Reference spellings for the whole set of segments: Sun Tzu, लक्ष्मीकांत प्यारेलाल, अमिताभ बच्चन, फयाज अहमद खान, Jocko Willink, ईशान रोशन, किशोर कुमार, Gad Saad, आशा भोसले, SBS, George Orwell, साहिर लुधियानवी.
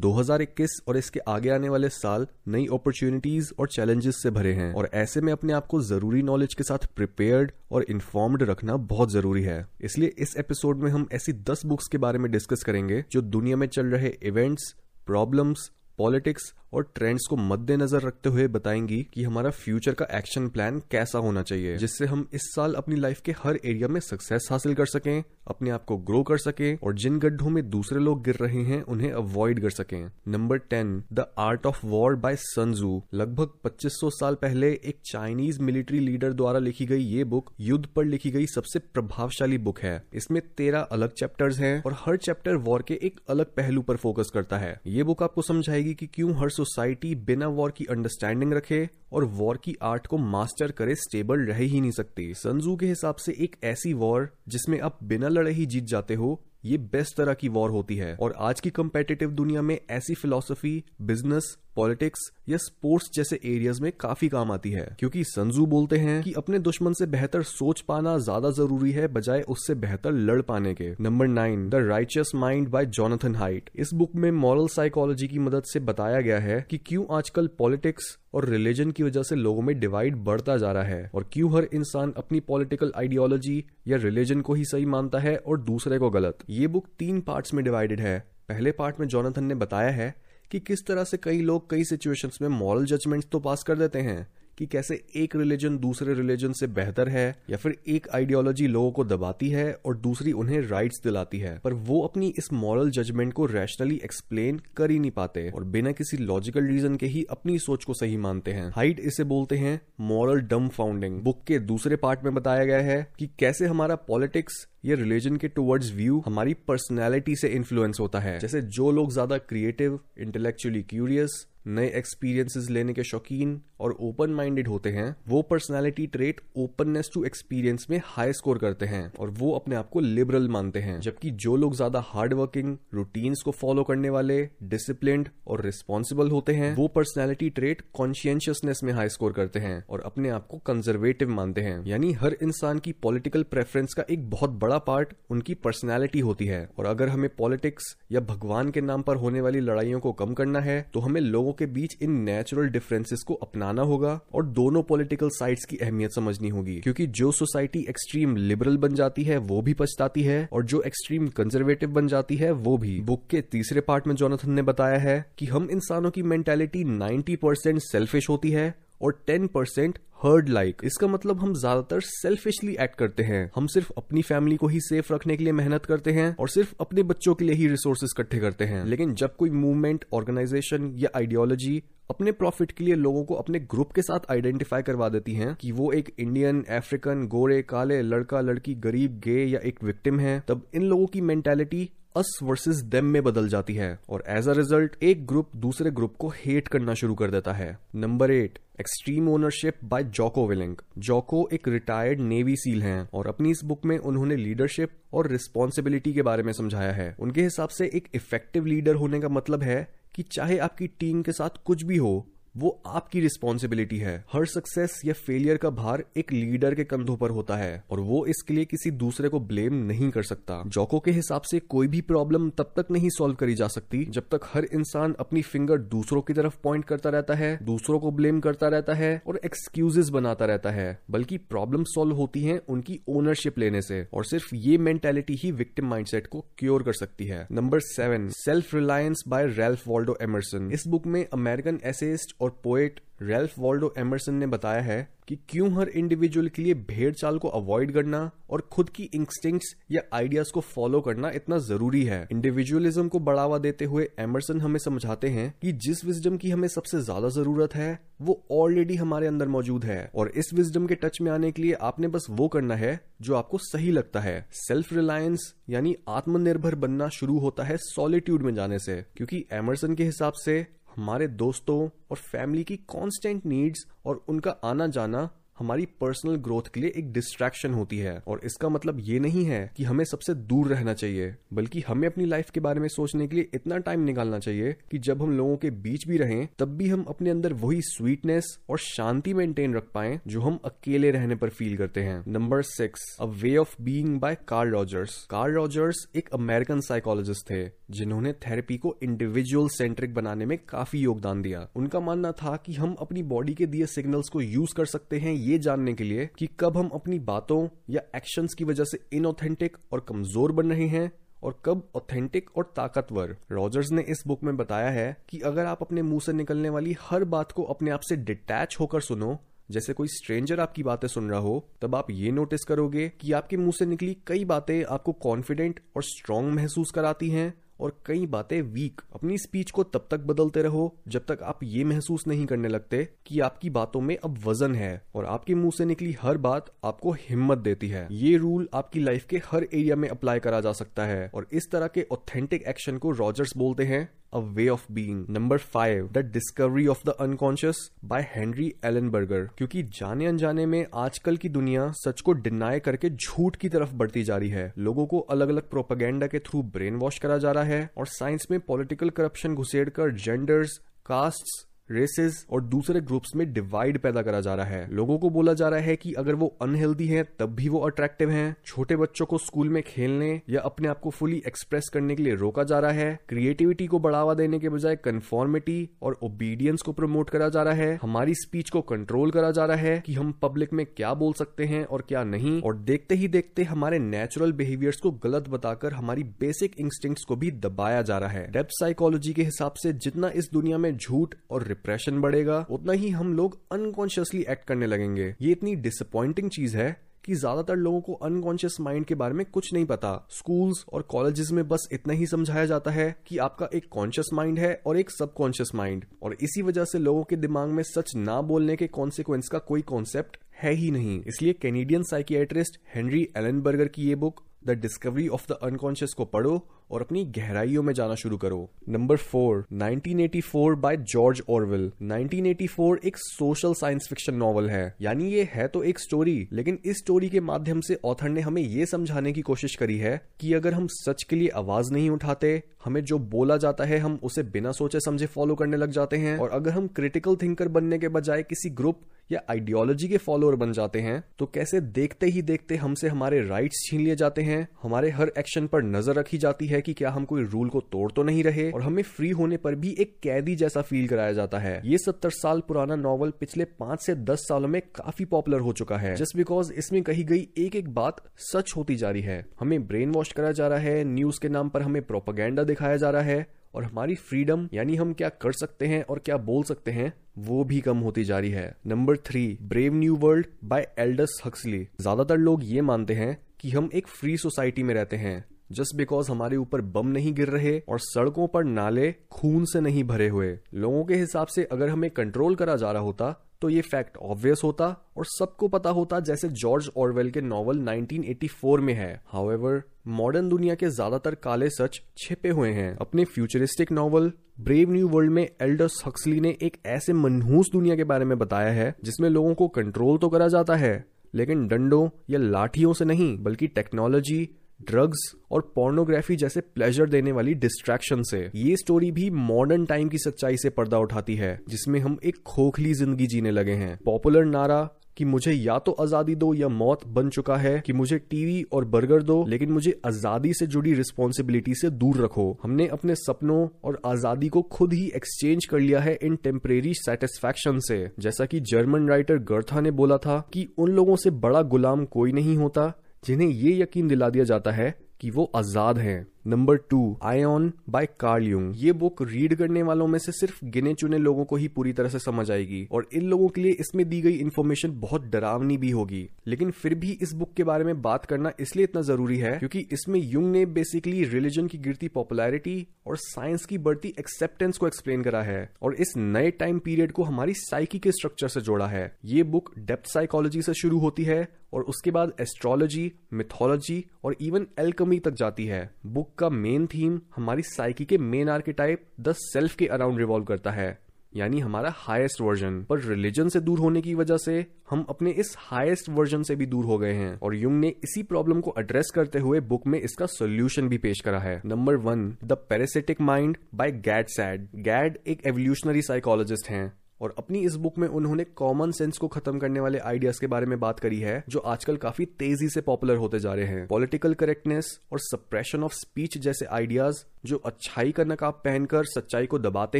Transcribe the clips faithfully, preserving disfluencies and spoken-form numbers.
दो हज़ार इक्कीस और इसके आगे आने वाले साल नई अपॉर्चुनिटीज और चैलेंजेस से भरे हैं और ऐसे में अपने आप को जरूरी नॉलेज के साथ प्रिपेयर्ड और इन्फॉर्म्ड रखना बहुत जरूरी है। इसलिए इस एपिसोड में हम ऐसी दस बुक्स के बारे में डिस्कस करेंगे जो दुनिया में चल रहे इवेंट्स, प्रॉब्लम्स, पॉलिटिक्स और ट्रेंड्स को मद्देनजर रखते हुए बताएंगी कि हमारा फ्यूचर का एक्शन प्लान कैसा होना चाहिए, जिससे हम इस साल अपनी लाइफ के हर एरिया में सक्सेस हासिल कर सकें, अपने आप को ग्रो कर सकें और जिन गड्ढों में दूसरे लोग गिर रहे हैं उन्हें अवॉइड कर सकें। Number ten, the art of war by Sun Tzu. लगभग पच्चीस सौ साल पहले एक चाइनीज मिलिट्री लीडर द्वारा लिखी गई ये बुक युद्ध पर लिखी गई सबसे प्रभावशाली बुक है। इसमें तेरह अलग चैप्टर्स हैं और हर चैप्टर वॉर के एक अलग पहलू पर फोकस करता है। ये बुक आपको समझाएगी कि क्यों हर सोसाइटी बिना वॉर की अंडरस्टैंडिंग रखे और वॉर की आर्ट को मास्टर करे स्टेबल रह ही नहीं सकती। सन त्ज़ू के हिसाब से एक ऐसी वॉर जिसमें आप बिना लड़े ही जीत जाते हो, ये बेस्ट तरह की वॉर होती है। और आज की कम्पेटिटिव दुनिया में ऐसी फिलॉसफी बिजनेस, पॉलिटिक्स या स्पोर्ट्स जैसे एरियाज में काफी काम आती है, क्योंकि सन त्ज़ू बोलते हैं कि अपने दुश्मन से बेहतर सोच पाना ज्यादा जरूरी है बजाय उससे बेहतर लड़ पाने के। Number nine, the righteous mind by Jonathan Haidt. इस बुक में मॉरल साइकोलॉजी की मदद से बताया गया है कि क्यों आजकल पॉलिटिक्स और रिलीजन की वजह से लोगों में डिवाइड बढ़ता जा रहा है और क्यों हर इंसान अपनी पॉलिटिकल आइडियोलॉजी या रिलीजन को ही सही मानता है और दूसरे को गलत। ये बुक तीन पार्ट्स में डिवाइडेड है। पहले पार्ट में जॉनथन ने बताया है कि किस तरह से कई लोग कई सिचुएशंस में मॉरल जजमेंट्स तो पास कर देते हैं कि कैसे एक रिलीजन दूसरे रिलीजन से बेहतर है या फिर एक आइडियोलॉजी लोगों को दबाती है और दूसरी उन्हें राइट्स दिलाती है, पर वो अपनी इस मॉरल जजमेंट को रैशनली एक्सप्लेन कर ही नहीं पाते और बिना किसी लॉजिकल रीजन के ही अपनी सोच को सही मानते हैं। हाइट इसे बोलते हैं मॉरल डम फाउंडिंग। बुक के दूसरे पार्ट में बताया गया है कि कैसे हमारा पॉलिटिक्स ये रिलीजन के टुवर्ड्स व्यू हमारी पर्सनैलिटी से इन्फ्लुएंस होता है। जैसे जो लोग ज्यादा क्रिएटिव, इंटेलेक्चुअली क्यूरियस, नए एक्सपीरियंसेस लेने के शौकीन और ओपन माइंडेड होते हैं, वो personality trait openness to experience में हाई स्कोर करते हैं और वो अपने आप को लिबरल मानते हैं। जबकि जो लोग ज्यादा हार्ड वर्किंग, रूटीन्स को फॉलो करने वाले, डिसिप्लिन्ड और रिस्पॉन्सिबल होते हैं, वो पर्सनैलिटी ट्रेट कॉन्शियसनेस में हाई स्कोर करते हैं और अपने आप को कंजर्वेटिव मानते हैं। यानी हर इंसान की पॉलिटिकल प्रेफरेंस का एक बहुत बड़ा पार्ट उनकी पर्सनैलिटी होती है और अगर हमें पॉलिटिक्स या भगवान के नाम पर होने वाली लड़ाइयों को कम करना है तो हमें लोगों के बीच इन नेचुरल डिफरेंसेस को अपनाना होगा और दोनों पॉलिटिकल साइड्स की अहमियत समझनी होगी, क्योंकि जो सोसाइटी एक्सट्रीम लिबरल बन जाती है वो भी पछताती है और जो एक्सट्रीम कंजर्वेटिव बन जाती है वो भी। बुक के तीसरे पार्ट में जॉनथन ने बताया है कि हम इंसानों की मेंटालिटी नब्बे परसेंट सेल्फिश होती है और दस परसेंट हर्ड लाइक। इसका मतलब हम ज्यादातर सेल्फिशली एक्ट करते हैं। हम सिर्फ अपनी फैमिली को ही सेफ रखने के लिए मेहनत करते हैं और सिर्फ अपने बच्चों के लिए ही रिसोर्सेज इकट्ठे करते हैं। लेकिन जब कोई मूवमेंट, ऑर्गेनाइजेशन या आइडियोलॉजी अपने प्रॉफिट के लिए लोगों को अपने ग्रुप के साथ आइडेंटिफाई करवा देती हैं कि वो एक इंडियन, अफ्रीकन, गोरे, काले, लड़का, लड़की, गरीब, गे या एक विक्टिम है, तब इन लोगों की मेंटालिटी अस वर्सेस देम में बदल जाती है और एज अ रिजल्ट एक ग्रुप दूसरे ग्रुप को हेट करना शुरू कर देता है। Number eight, extreme ownership by Jocko Willink. Jocko एक रिटायर्ड नेवी सील हैं और अपनी इस बुक में उन्होंने लीडरशिप और रिस्पॉन्सिबिलिटी के बारे में समझाया है। उनके हिसाब से एक इफेक्टिव लीडर होने का मतलब है कि चाहे आपकी टीम के साथ कुछ भी हो, वो आपकी रिस्पॉन्सिबिलिटी है। हर सक्सेस या फेलियर का भार एक लीडर के कंधों पर होता है और वो इसके लिए किसी दूसरे को ब्लेम नहीं कर सकता। जॉको के हिसाब से कोई भी प्रॉब्लम तब तक नहीं सॉल्व करी जा सकती जब तक हर इंसान अपनी फिंगर दूसरों की तरफ पॉइंट करता रहता है, दूसरों को ब्लेम करता रहता है और एक्सक्यूजेस बनाता रहता है, बल्कि प्रॉब्लम सॉल्व होती है उनकी ओनरशिप लेने से और सिर्फ ये मेंटेलिटी ही विक्टिम माइंडसेट को क्योर कर सकती है। Number seven, self reliance by Ralph Waldo Emerson. इस बुक में अमेरिकन एसेइस्ट और पोएट रैल्फ वाल्डो एमरसन ने बताया है कि क्यों हर इंडिविजुअल के लिए भेड़ चाल को अवॉइड करना और खुद की इंस्टिंक्ट्स या आइडियाज को फॉलो करना इतना जरूरी है। इंडिविजुअलिज्म को बढ़ावा देते हुए एमरसन हमें समझाते हैं कि जिस विजडम की हमें सबसे ज्यादा जरूरत है वो ऑलरेडी हमारे अंदर मौजूद है और इस विजडम के टच में आने के लिए आपने बस वो करना है जो आपको सही लगता है। सेल्फ रिलायंस यानी आत्मनिर्भर बनना शुरू होता है सॉलिट्यूड में जाने से, क्योंकि एमरसन के हिसाब से हमारे दोस्तों और फैमिली की कांस्टेंट नीड्स और उनका आना जाना हमारी पर्सनल ग्रोथ के लिए एक डिस्ट्रैक्शन होती है। और इसका मतलब ये नहीं है कि हमें सबसे दूर रहना चाहिए, बल्कि हमें अपनी लाइफ के बारे में सोचने के लिए इतना टाइम निकालना चाहिए कि जब हम लोगों के बीच भी रहें तब भी हम अपने अंदर वही स्वीटनेस और शांति मेंटेन रख पाएं जो हम अकेले रहने पर फील करते हैं। Number six, a way of being by Carl Rogers. Carl Rogers एक अमेरिकन साइकोलॉजिस्ट थे जिन्होंने थेरेपी को इंडिविजुअल सेंट्रिक बनाने में काफी योगदान दिया। उनका मानना था कि हम अपनी बॉडी के दिए सिग्नल्स को यूज कर सकते हैं ये जानने के लिए कि कब हम अपनी बातों या एक्शंस की वजह से इनऑथेंटिक और कमजोर बन रहे हैं और कब ऑथेंटिक और ताकतवर। रॉजर्स ने इस बुक में बताया है कि अगर आप अपने मुंह से निकलने वाली हर बात को अपने आप से डिटैच होकर सुनो, जैसे कोई स्ट्रेंजर आपकी बातें सुन रहा हो, तब आप ये नोटिस करोगे कि आपके मुंह से निकली कई बातें आपको कॉन्फिडेंट और स्ट्रॉन्ग महसूस कराती हैं और कई बातें वीक। अपनी स्पीच को तब तक बदलते रहो जब तक आप ये महसूस नहीं करने लगते कि आपकी बातों में अब वजन है और आपके मुंह से निकली हर बात आपको हिम्मत देती है। ये रूल आपकी लाइफ के हर एरिया में अप्लाई करा जा सकता है और इस तरह के ऑथेंटिक एक्शन को रॉजर्स बोलते हैं a way of being. Number five, the discovery of the unconscious by Henri Ellenberger. क्योंकि जाने अनजाने में आजकल की दुनिया सच को डिनाई करके झूठ की तरफ बढ़ती जा रही है, लोगों को अलग अलग प्रोपेगेंडा के थ्रू ब्रेन वॉश करा जा रहा है और साइंस में पॉलिटिकल करप्शन घुसेड़कर जेंडर्स, कास्ट्स, रेसेस और दूसरे ग्रुप्स में डिवाइड पैदा करा जा रहा है। लोगों को बोला जा रहा है कि अगर वो अनहेल्दी हैं तब भी वो अट्रैक्टिव हैं। छोटे बच्चों को स्कूल में खेलने या अपने आप को फुली एक्सप्रेस करने के लिए रोका जा रहा है। क्रिएटिविटी को बढ़ावा देने के बजाय कन्फॉर्मिटी और ओबीडियंस को प्रमोट करा जा रहा है। हमारी स्पीच को कंट्रोल करा जा रहा है कि हम पब्लिक में क्या बोल सकते हैं और क्या नहीं, और देखते ही देखते हमारे नेचुरल बिहेवियर्स को गलत बताकर हमारी बेसिक इंस्टिंक्ट्स को भी दबाया जा रहा है। डेप्थ साइकोलॉजी के हिसाब से जितना इस दुनिया में झूठ और डिप्रेशन बढ़ेगा, उतना ही हम लोग अनकॉन्शियसली एक्ट करने लगेंगे। ये इतनी डिसअपॉइंटिंग चीज है कि ज्यादातर लोगों को अनकॉन्शियस माइंड के बारे में कुछ नहीं पता। स्कूल्स और कॉलेजेस में बस इतना ही समझाया जाता है कि आपका एक कॉन्शियस माइंड है और एक सबकॉन्शियस माइंड, और इसी वजह से लोगों के दिमाग में सच ना बोलने के कॉन्सिक्वेंस का कोई कॉन्सेप्ट है ही नहीं। इसलिए कैनेडियन साइकियाट्रिस्ट हेनरी एलेनबर्गर की ये book the discovery of the unconscious को पढ़ो और अपनी गहराइयों में जाना शुरू करो। Number four, nineteen eighty four by George Orwell. Nineteen eighty four एक सोशल साइंस फिक्शन नॉवल है, यानी ये है तो एक स्टोरी, लेकिन इस स्टोरी के माध्यम से ऑथर ने हमें ये समझाने की कोशिश करी है कि अगर हम सच के लिए आवाज नहीं उठाते, हमें जो बोला जाता है हम उसे बिना सोचे समझे फॉलो करने लग जाते हैं, और अगर हम क्रिटिकल थिंकर बनने के बजाय किसी ग्रुप या आइडियोलॉजी के फॉलोअर बन जाते हैं तो कैसे देखते ही देखते हमसे हमारे राइट्स छीन लिए जाते हैं। हमारे हर एक्शन पर नजर रखी जाती है कि क्या हम कोई रूल को तोड़ तो नहीं रहे, और हमें फ्री होने पर भी एक कैदी जैसा फील कराया जाता है। ये सत्तर साल पुराना नॉवल पिछले पांच से दस सालों में काफी पॉपुलर हो चुका है, जस्ट बिकॉज इसमें कही गई एक एक बात सच होती जा रही है। हमें ब्रेन वॉश कराया जा रहा है, न्यूज के नाम पर हमें प्रोपेगेंडा दिखाया जा रहा है, और हमारी फ्रीडम यानी हम क्या कर सकते हैं और क्या बोल सकते हैं वो भी कम होती जा रही है। Number three, brave new world by Aldous Huxley. ज्यादातर लोग ये मानते हैं कि हम एक फ्री सोसाइटी में रहते हैं जस्ट बिकॉज हमारे ऊपर बम नहीं गिर रहे और सड़कों पर नाले खून से नहीं भरे हुए। लोगों के हिसाब से अगर हमें कंट्रोल करा जा रहा होता तो ये फैक्ट ऑब्वियस होता और सबको पता होता, जैसे जॉर्ज ऑरवेल के नॉवल नाइनटीन एटी फोर में है। हाउएवर, मॉडर्न दुनिया के ज्यादातर काले सच छिपे हुए हैं। अपने futuristic novel brave new world में एल्डस हक्सली ने एक ऐसे मनहूस दुनिया के बारे में बताया है जिसमें लोगों को कंट्रोल तो करा जाता है, लेकिन डंडों या लाठियों से नहीं, बल्कि टेक्नोलॉजी, ड्रग्स और पोर्नोग्राफी जैसे प्लेजर देने वाली डिस्ट्रैक्शन से। ये स्टोरी भी मॉडर्न टाइम की सच्चाई से पर्दा उठाती है जिसमें हम एक खोखली जिंदगी जीने लगे हैं। पॉपुलर नारा कि मुझे या तो आजादी दो या मौत बन चुका है, कि मुझे टीवी और बर्गर दो लेकिन मुझे आजादी से जुड़ी रिस्पॉन्सिबिलिटी से दूर रखो। हमने अपने सपनों और आजादी को खुद ही एक्सचेंज कर लिया है इन टेम्परेरी सेटिस्फैक्शन से। जैसा कि जर्मन राइटर गर्था ने बोला था कि उन लोगों से बड़ा गुलाम कोई नहीं होता जिन्हें ये यकीन दिला दिया जाता है कि वो आजाद हैं। Number two, Aion by Carl Jung. ये बुक रीड करने वालों में से सिर्फ गिने चुने लोगों को ही पूरी तरह से समझ आएगी, और इन लोगों के लिए इसमें दी गई इन्फॉर्मेशन बहुत डरावनी भी होगी, लेकिन फिर भी इस बुक के बारे में बात करना इसलिए इतना जरूरी है क्योंकि इसमें युंग ने बेसिकली रिलीजन की गिरती पॉपुलैरिटी और साइंस की बढ़ती एक्सेप्टेंस को एक्सप्लेन करा है और इस नए टाइम पीरियड को हमारी साइकी के स्ट्रक्चर से जोड़ा है। ये बुक डेप्थ साइकोलॉजी से शुरू होती है और उसके बाद एस्ट्रोलॉजी, मिथोलॉजी और इवन एल्केमी तक जाती है। बुक का मेन थीम हमारी साइकी के मेन आर्केटाइप द सेल्फ के अराउंड रिवॉल्व करता है, यानी हमारा हाईएस्ट वर्जन। पर रिलीजन से दूर होने की वजह से हम अपने इस हाईएस्ट वर्जन से भी दूर हो गए हैं, और युंग ने इसी प्रॉब्लम को एड्रेस करते हुए बुक में इसका सोल्यूशन भी पेश करा है। Number one, the parasitic mind by Gad Saad. Gad एक एवोल्यूशनरी साइकोलॉजिस्ट हैं और अपनी इस बुक में उन्होंने कॉमन सेंस को खत्म करने वाले आइडियाज के बारे में बात करी है जो आजकल काफी तेजी से पॉपुलर होते जा रहे हैं। पॉलिटिकल करेक्टनेस और सप्रेशन ऑफ स्पीच जैसे आइडियाज जो अच्छाई का नकाब पहनकर सच्चाई को दबाते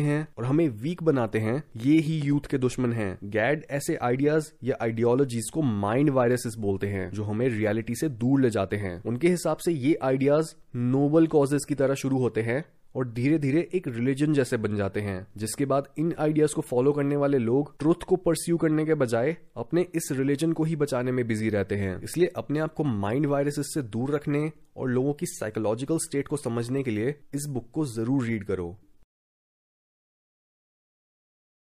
हैं और हमें वीक बनाते हैं, ये ही यूथ के दुश्मन हैं। गैड ऐसे आइडियाज या आइडियोलॉजीज को माइंड वायरसेस बोलते हैं जो हमें रियलिटी से दूर ले जाते हैं। उनके हिसाब से ये आइडियाज नोबल कॉजेस की तरह शुरू होते हैं और धीरे धीरे एक रिलीजन जैसे बन जाते हैं, जिसके बाद इन आइडियाज को फॉलो करने वाले लोग ट्रुथ को परस्यू करने के बजाय अपने इस रिलीजन को ही बचाने में बिजी रहते हैं। इसलिए अपने आप को माइंड वायरसेस से दूर रखने और लोगों की साइकोलॉजिकल स्टेट को समझने के लिए इस बुक को जरूर रीड करो।